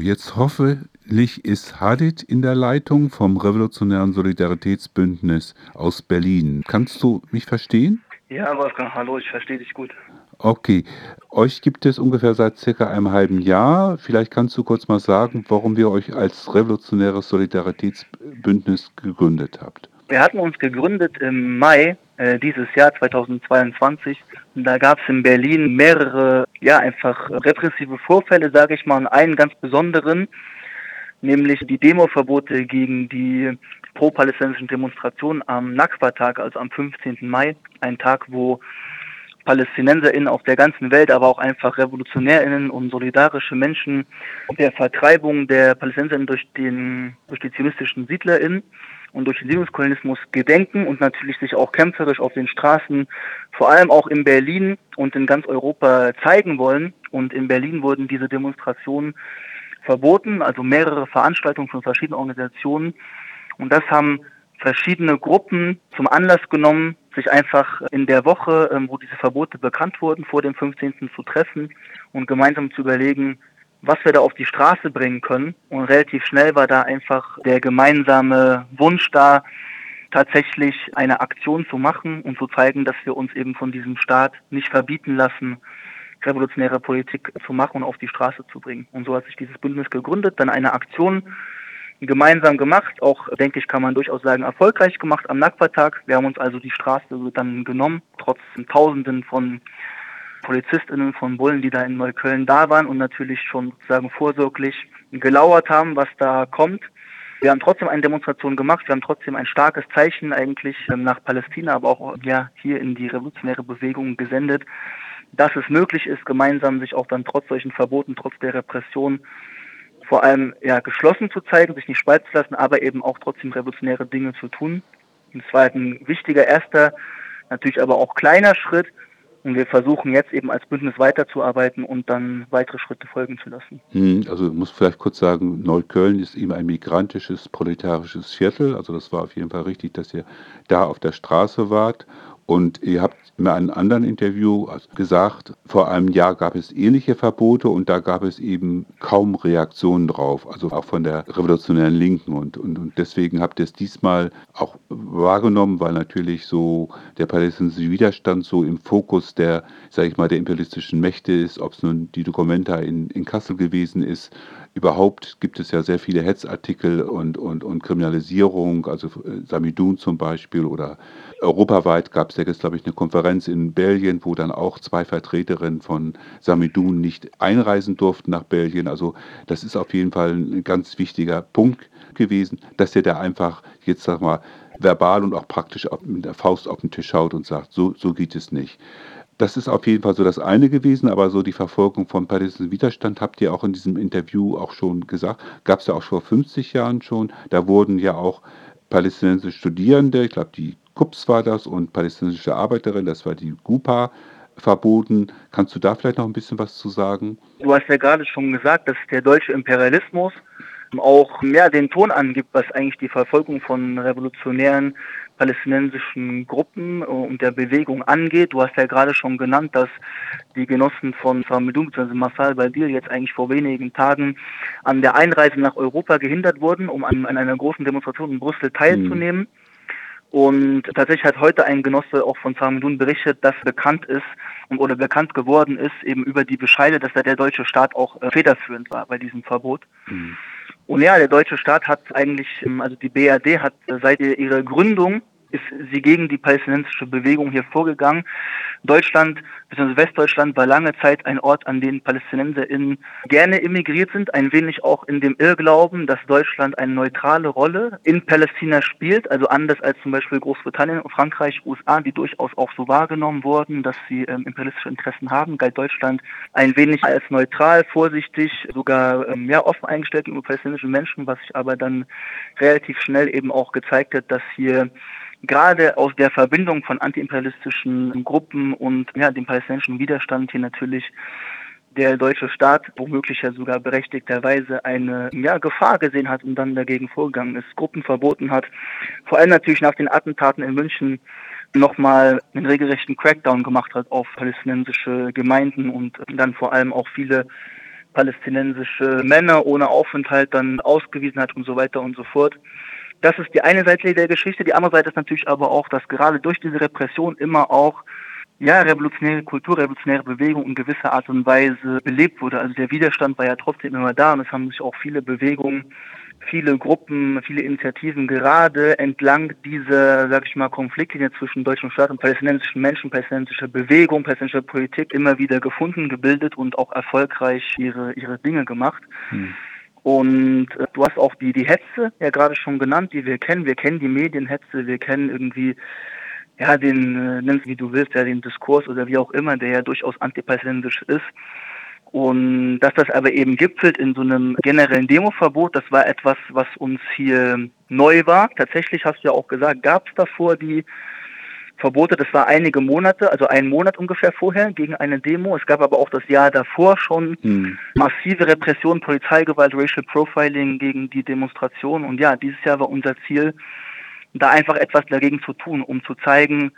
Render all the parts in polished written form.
Jetzt hoffentlich ist Hadith in der Leitung vom Revolutionären Solidaritätsbündnis aus Berlin. Kannst du mich verstehen? Ja, Wolfgang, hallo, ich verstehe dich gut. Okay, euch gibt es ungefähr seit circa einem halben Jahr. Vielleicht kannst du kurz mal sagen, warum ihr euch als Revolutionäres Solidaritätsbündnis gegründet habt. Wir hatten uns gegründet im Mai dieses Jahr 2022. Da gab es in Berlin mehrere, ja, einfach repressive Vorfälle, sage ich mal, und einen ganz besonderen, nämlich die Demoverbote gegen die pro-palästinensischen Demonstrationen am Nakba-Tag, also am 15. Mai, ein Tag, wo PalästinenserInnen auf der ganzen Welt, aber auch einfach RevolutionärInnen und solidarische Menschen der Vertreibung der PalästinenserInnen durch die zionistischen SiedlerInnen und durch den Siedlungskolonialismus gedenken und natürlich sich auch kämpferisch auf den Straßen, vor allem auch in Berlin und in ganz Europa, zeigen wollen. Und in Berlin wurden diese Demonstrationen verboten, also mehrere Veranstaltungen von verschiedenen Organisationen. Und das haben verschiedene Gruppen zum Anlass genommen, sich einfach in der Woche, wo diese Verbote bekannt wurden, vor dem 15. zu treffen und gemeinsam zu überlegen, was wir da auf die Straße bringen können. Und relativ schnell war da einfach der gemeinsame Wunsch da, tatsächlich eine Aktion zu machen und zu zeigen, dass wir uns eben von diesem Staat nicht verbieten lassen, revolutionäre Politik zu machen und auf die Straße zu bringen. Und so hat sich dieses Bündnis gegründet, dann eine Aktion gemeinsam gemacht, auch, denke ich, kann man durchaus sagen, erfolgreich gemacht am Nakba-Tag. Wir haben uns also die Straße dann genommen, trotz Tausenden von PolizistInnen, von Bullen, die da in Neukölln da waren und natürlich schon sozusagen vorsorglich gelauert haben, was da kommt. Wir haben trotzdem eine Demonstration gemacht, wir haben trotzdem ein starkes Zeichen eigentlich nach Palästina, aber auch ja hier in die revolutionäre Bewegung gesendet, dass es möglich ist, gemeinsam sich auch dann trotz solchen Verboten, trotz der Repression, vor allem ja geschlossen zu zeigen, sich nicht spalten zu lassen, aber eben auch trotzdem revolutionäre Dinge zu tun. Und es war halt ein wichtiger erster, natürlich aber auch kleiner Schritt. Und wir versuchen jetzt eben als Bündnis weiterzuarbeiten und dann weitere Schritte folgen zu lassen. Also ich muss vielleicht kurz sagen, Neukölln ist eben ein migrantisches, proletarisches Viertel. Also das war auf jeden Fall richtig, dass ihr da auf der Straße wart. Und ihr habt in einem anderen Interview gesagt, vor einem Jahr gab es ähnliche Verbote und da gab es eben kaum Reaktionen drauf, also auch von der revolutionären Linken. Und deswegen habt ihr es diesmal auch wahrgenommen, weil natürlich so der palästinensische Widerstand so im Fokus der, sage ich mal, der imperialistischen Mächte ist, ob es nun die Documenta in Kassel gewesen ist. Überhaupt gibt es ja sehr viele Hetzartikel und Kriminalisierung, also Samidoun zum Beispiel, oder europaweit gab es ja jetzt, glaube ich, eine Konferenz in Belgien, wo dann auch zwei Vertreterinnen von Samidoun nicht einreisen durften nach Belgien. Also das ist auf jeden Fall ein ganz wichtiger Punkt gewesen, dass ihr da einfach jetzt, sag mal, verbal und auch praktisch mit der Faust auf den Tisch schaut und sagt, so geht es nicht. Das ist auf jeden Fall so das eine gewesen, aber so die Verfolgung von palästinensischen Widerstand habt ihr auch in diesem Interview auch schon gesagt. Gab es ja auch vor 50 Jahren schon. Da wurden ja auch palästinensische Studierende, ich glaube die KUPS war das, und palästinensische Arbeiterinnen, das war die GUPA, verboten. Kannst du da vielleicht noch ein bisschen was zu sagen? Du hast ja gerade schon gesagt, dass der deutsche Imperialismus auch mehr den Ton angibt, was eigentlich die Verfolgung von revolutionären palästinensischen Gruppen und der Bewegung angeht. Du hast ja gerade schon genannt, dass die Genossen von Farmedun bzw. Massal-Badir jetzt eigentlich vor wenigen Tagen an der Einreise nach Europa gehindert wurden, um an einer großen Demonstration in Brüssel teilzunehmen. Und tatsächlich hat heute ein Genosse auch von Samidoun berichtet, dass bekannt ist oder bekannt geworden ist eben über die Bescheide, dass da der deutsche Staat auch federführend war bei diesem Verbot. Und ja, der deutsche Staat hat eigentlich, also die BRD hat seit ihrer Gründung, ist sie gegen die palästinensische Bewegung hier vorgegangen. Deutschland, bzw. Westdeutschland, war lange Zeit ein Ort, an den PalästinenserInnen gerne emigriert sind, ein wenig auch in dem Irrglauben, dass Deutschland eine neutrale Rolle in Palästina spielt, also anders als zum Beispiel Großbritannien, Frankreich, USA, die durchaus auch so wahrgenommen wurden, dass sie imperialistische Interessen haben, galt Deutschland ein wenig als neutral, vorsichtig, sogar offen eingestellt gegenüber palästinensischen Menschen, was sich aber dann relativ schnell eben auch gezeigt hat, dass hier gerade aus der Verbindung von antiimperialistischen Gruppen und dem palästinensischen Widerstand hier natürlich der deutsche Staat womöglich ja sogar berechtigterweise eine Gefahr gesehen hat und dann dagegen vorgegangen ist, Gruppen verboten hat. Vor allem natürlich nach den Attentaten in München nochmal einen regelrechten Crackdown gemacht hat auf palästinensische Gemeinden und dann vor allem auch viele palästinensische Männer ohne Aufenthalt dann ausgewiesen hat und so weiter und so fort. Das ist die eine Seite der Geschichte. Die andere Seite ist natürlich aber auch, dass gerade durch diese Repression immer auch revolutionäre Kultur, revolutionäre Bewegung in gewisser Art und Weise belebt wurde. Also der Widerstand war ja trotzdem immer da und es haben sich auch viele Bewegungen, viele Gruppen, viele Initiativen gerade entlang dieser, Konfliktlinie zwischen deutschem Staat und palästinensischen Menschen, palästinensischer Bewegung, palästinensischer Politik immer wieder gefunden, gebildet und auch erfolgreich ihre Dinge gemacht. Und du hast auch die Hetze ja gerade schon genannt, die wir kennen. Wir kennen die Medienhetze, wir kennen irgendwie den, nennst du wie du willst, den Diskurs oder wie auch immer, der ja durchaus antipalästinensisch ist. Und dass das aber eben gipfelt in so einem generellen Demoverbot, das war etwas, was uns hier neu war. Tatsächlich, hast du ja auch gesagt, gab es davor die Verbote, das war einige Monate, also einen Monat ungefähr vorher gegen eine Demo. Es gab aber auch das Jahr davor schon massive Repressionen, Polizeigewalt, Racial Profiling gegen die Demonstration. Und ja, dieses Jahr war unser Ziel, da einfach etwas dagegen zu tun, um zu zeigen,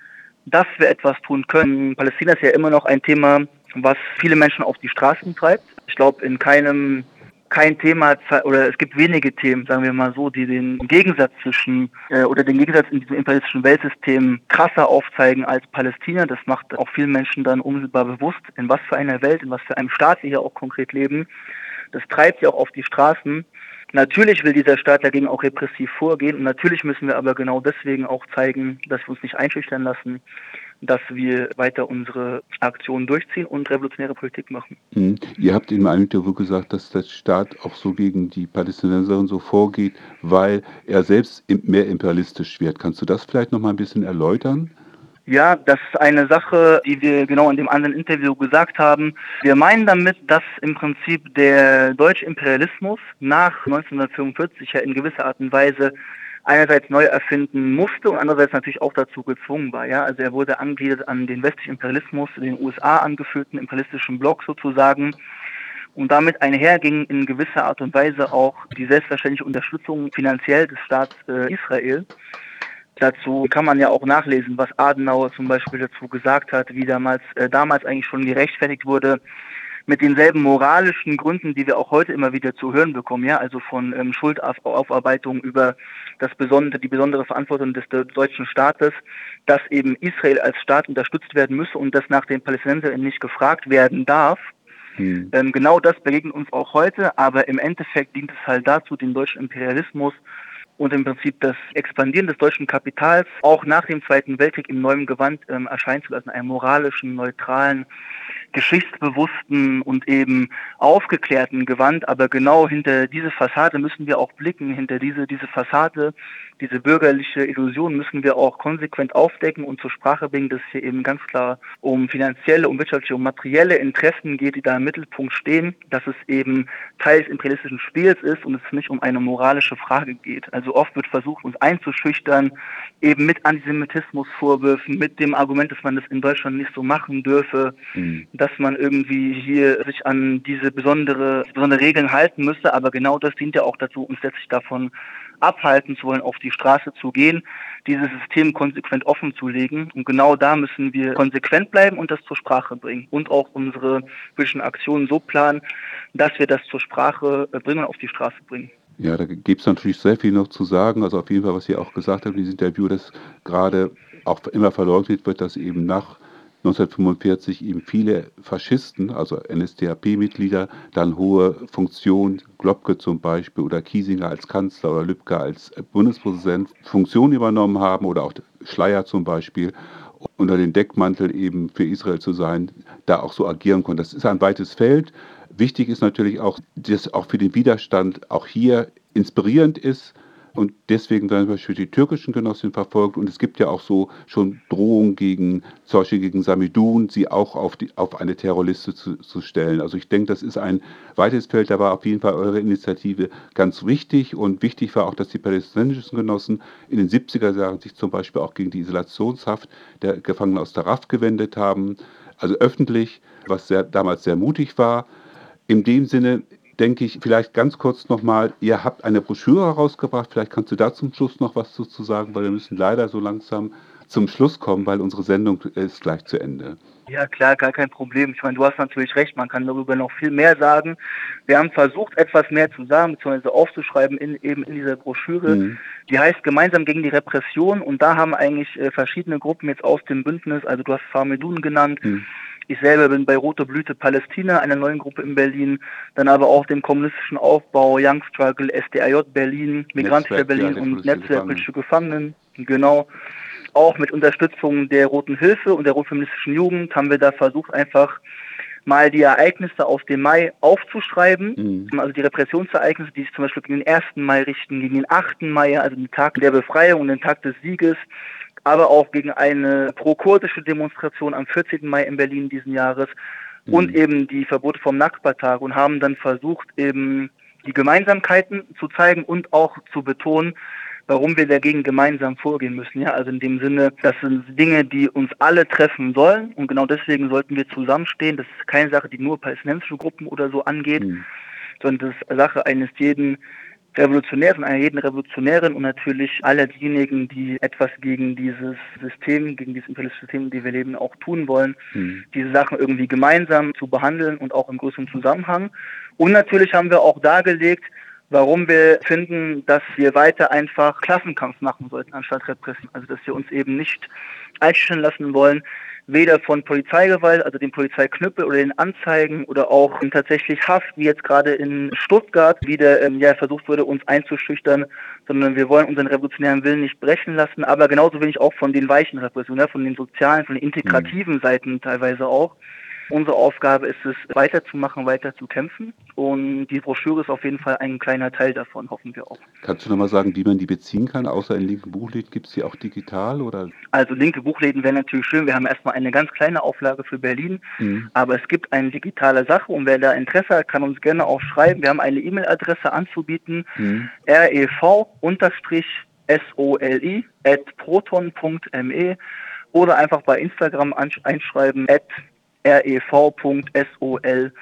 dass wir etwas tun können. Palästina ist ja immer noch ein Thema, was viele Menschen auf die Straßen treibt. Ich glaube, in kein Thema, oder es gibt wenige Themen, sagen wir mal so, die den Gegensatz zwischen, oder den Gegensatz in diesem imperialistischen Weltsystem krasser aufzeigen als Palästina. Das macht auch vielen Menschen dann unmittelbar bewusst, in was für einer Welt, in was für einem Staat wir hier auch konkret leben. Das treibt sie auch auf die Straßen. Natürlich will dieser Staat dagegen auch repressiv vorgehen und natürlich müssen wir aber genau deswegen auch zeigen, dass wir uns nicht einschüchtern lassen, dass wir weiter unsere Aktionen durchziehen und revolutionäre Politik machen. Mhm. Ihr habt in einem Interview gesagt, dass der Staat auch so gegen die Palästinenserinnen so vorgeht, weil er selbst mehr imperialistisch wird. Kannst du das vielleicht noch mal ein bisschen erläutern? Ja, das ist eine Sache, die wir genau in dem anderen Interview gesagt haben. Wir meinen damit, dass im Prinzip der deutsche Imperialismus nach 1945 ja in gewisser Art und Weise einerseits neu erfinden musste und andererseits natürlich auch dazu gezwungen war. Ja? Also er wurde angegliedert an den westlichen Imperialismus, den USA angeführten imperialistischen Block sozusagen. Und damit einher ging in gewisser Art und Weise auch die selbstverständliche Unterstützung finanziell des Staats Israel. Dazu kann man ja auch nachlesen, was Adenauer zum Beispiel dazu gesagt hat, wie damals eigentlich schon gerechtfertigt wurde, mit denselben moralischen Gründen, die wir auch heute immer wieder zu hören bekommen, ja, also von Schuldaufarbeitung über die besondere Verantwortung des deutschen Staates, dass eben Israel als Staat unterstützt werden müsse und das nach den Palästinensern nicht gefragt werden darf. Genau das begegnet uns auch heute, aber im Endeffekt dient es halt dazu, den deutschen Imperialismus und im Prinzip das Expandieren des deutschen Kapitals auch nach dem Zweiten Weltkrieg im neuen Gewand erscheinen zu lassen, einem moralischen, neutralen, geschichtsbewussten und eben aufgeklärten Gewand. Aber genau hinter diese Fassade müssen wir auch blicken, hinter diese Fassade, diese bürgerliche Illusion müssen wir auch konsequent aufdecken und zur Sprache bringen, dass es hier eben ganz klar um finanzielle, um wirtschaftliche, um materielle Interessen geht, die da im Mittelpunkt stehen, dass es eben Teil des imperialistischen Spiels ist und es nicht um eine moralische Frage geht. Also oft wird versucht, uns einzuschüchtern, eben mit Antisemitismusvorwürfen, mit dem Argument, dass man das in Deutschland nicht so machen dürfe, dass man irgendwie hier sich an diese besondere Regeln halten müsste. Aber genau das dient ja auch dazu, uns letztlich davon abhalten zu wollen, auf die Straße zu gehen, dieses System konsequent offen zu legen. Und genau da müssen wir konsequent bleiben und das zur Sprache bringen und auch unsere politischen Aktionen so planen, dass wir das zur Sprache bringen und auf die Straße bringen. Ja, da gibt es natürlich sehr viel noch zu sagen. Also auf jeden Fall, was ihr auch gesagt habt in diesem Interview, dass gerade auch immer verleugnet wird, dass eben nach 1945 eben viele Faschisten, also NSDAP-Mitglieder, dann hohe Funktionen, Globke zum Beispiel oder Kiesinger als Kanzler oder Lübke als Bundespräsident, Funktionen übernommen haben oder auch Schleyer zum Beispiel, unter den Deckmantel eben für Israel zu sein, da auch so agieren konnten. Das ist ein weites Feld. Wichtig ist natürlich auch, dass auch für den Widerstand auch hier inspirierend ist und deswegen werden zum Beispiel die türkischen Genossinnen verfolgt und es gibt ja auch so schon Drohungen gegen, zum Beispiel gegen Samidoun, sie auch auf eine Terrorliste zu stellen. Also ich denke, das ist ein weites Feld, da war auf jeden Fall eure Initiative ganz wichtig und wichtig war auch, dass die palästinensischen Genossen in den 70er Jahren sich zum Beispiel auch gegen die Isolationshaft der Gefangenen aus der Raft gewendet haben, also öffentlich, was damals sehr mutig war. In dem Sinne denke ich, vielleicht ganz kurz nochmal, ihr habt eine Broschüre herausgebracht, vielleicht kannst du da zum Schluss noch was dazu sagen, weil wir müssen leider so langsam zum Schluss kommen, weil unsere Sendung ist gleich zu Ende. Ja klar, gar kein Problem. Ich meine, du hast natürlich recht, man kann darüber noch viel mehr sagen. Wir haben versucht, etwas mehr zu sagen, beziehungsweise aufzuschreiben eben in dieser Broschüre. Mhm. Die heißt Gemeinsam gegen die Repression, und da haben eigentlich verschiedene Gruppen jetzt aus dem Bündnis, also du hast Farmedun genannt, mhm. Ich selber bin bei Rote Blüte Palästina, einer neuen Gruppe in Berlin, dann aber auch dem kommunistischen Aufbau, Young Struggle, SDAJ Berlin, Migranten Berlin und Netzwerk für Gefangene. Genau. Auch mit Unterstützung der Roten Hilfe und der rotfeministischen Jugend haben wir da versucht, einfach mal die Ereignisse aus dem Mai aufzuschreiben, mhm. also die Repressionsereignisse, die sich zum Beispiel gegen den 1. Mai richten, gegen den 8. Mai, also den Tag der Befreiung und den Tag des Sieges, aber auch gegen eine pro-kurdische Demonstration am 14. Mai in Berlin diesen Jahres mhm. und eben die Verbote vom Nakba-Tag, und haben dann versucht, eben die Gemeinsamkeiten zu zeigen und auch zu betonen, warum wir dagegen gemeinsam vorgehen müssen. Ja, also in dem Sinne, das sind Dinge, die uns alle treffen sollen, und genau deswegen sollten wir zusammenstehen. Das ist keine Sache, die nur palästinensische Gruppen oder so angeht, mhm. sondern das ist Sache eines jeden Revolutionärs und einer jeden Revolutionärin und natürlich aller diejenigen, die etwas gegen dieses System, gegen dieses imperialistische System, in dem wir leben, auch tun wollen, mhm. diese Sachen irgendwie gemeinsam zu behandeln und auch im größeren Zusammenhang. Und natürlich haben wir auch dargelegt, warum wir finden, dass wir weiter einfach Klassenkampf machen sollten anstatt Repression. Also dass wir uns eben nicht einstellen lassen wollen, weder von Polizeigewalt, also den Polizeiknüppel oder den Anzeigen oder auch tatsächlich Haft, wie jetzt gerade in Stuttgart wieder versucht wurde, uns einzuschüchtern, sondern wir wollen unseren revolutionären Willen nicht brechen lassen, aber genauso wenig auch von den weichen Repressionen, von den sozialen, von den integrativen mhm. Seiten teilweise auch. Unsere Aufgabe ist es, weiterzumachen, weiter zu kämpfen, und die Broschüre ist auf jeden Fall ein kleiner Teil davon, hoffen wir auch. Kannst du nochmal sagen, wie man die beziehen kann? Außer in linken Buchläden, gibt es die auch digital? Oder? Also linke Buchläden wären natürlich schön. Wir haben erstmal eine ganz kleine Auflage für Berlin, mhm. aber es gibt eine digitale Sache, und wer da Interesse hat, kann uns gerne auch schreiben. Wir haben eine E-Mail-Adresse anzubieten, mhm. rev.soli@proton.me, oder einfach bei Instagram einschreiben @rev.solib,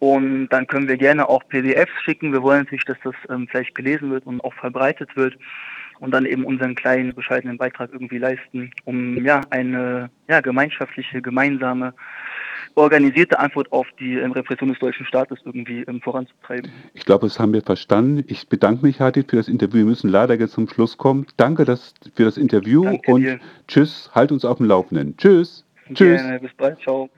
und dann können wir gerne auch PDFs schicken. Wir wollen natürlich, dass das vielleicht gelesen wird und auch verbreitet wird, und dann eben unseren kleinen, bescheidenen Beitrag irgendwie leisten, um eine gemeinschaftliche, gemeinsame, organisierte Antwort auf die Repression des deutschen Staates irgendwie voranzutreiben. Ich glaube, das haben wir verstanden. Ich bedanke mich, Hadith, für das Interview. Wir müssen leider jetzt zum Schluss kommen. Danke für das Interview. Danke und dir. Tschüss. Halt uns auf dem Laufenden. Tschüss. Tschüss. Gerne, bis bald, ciao.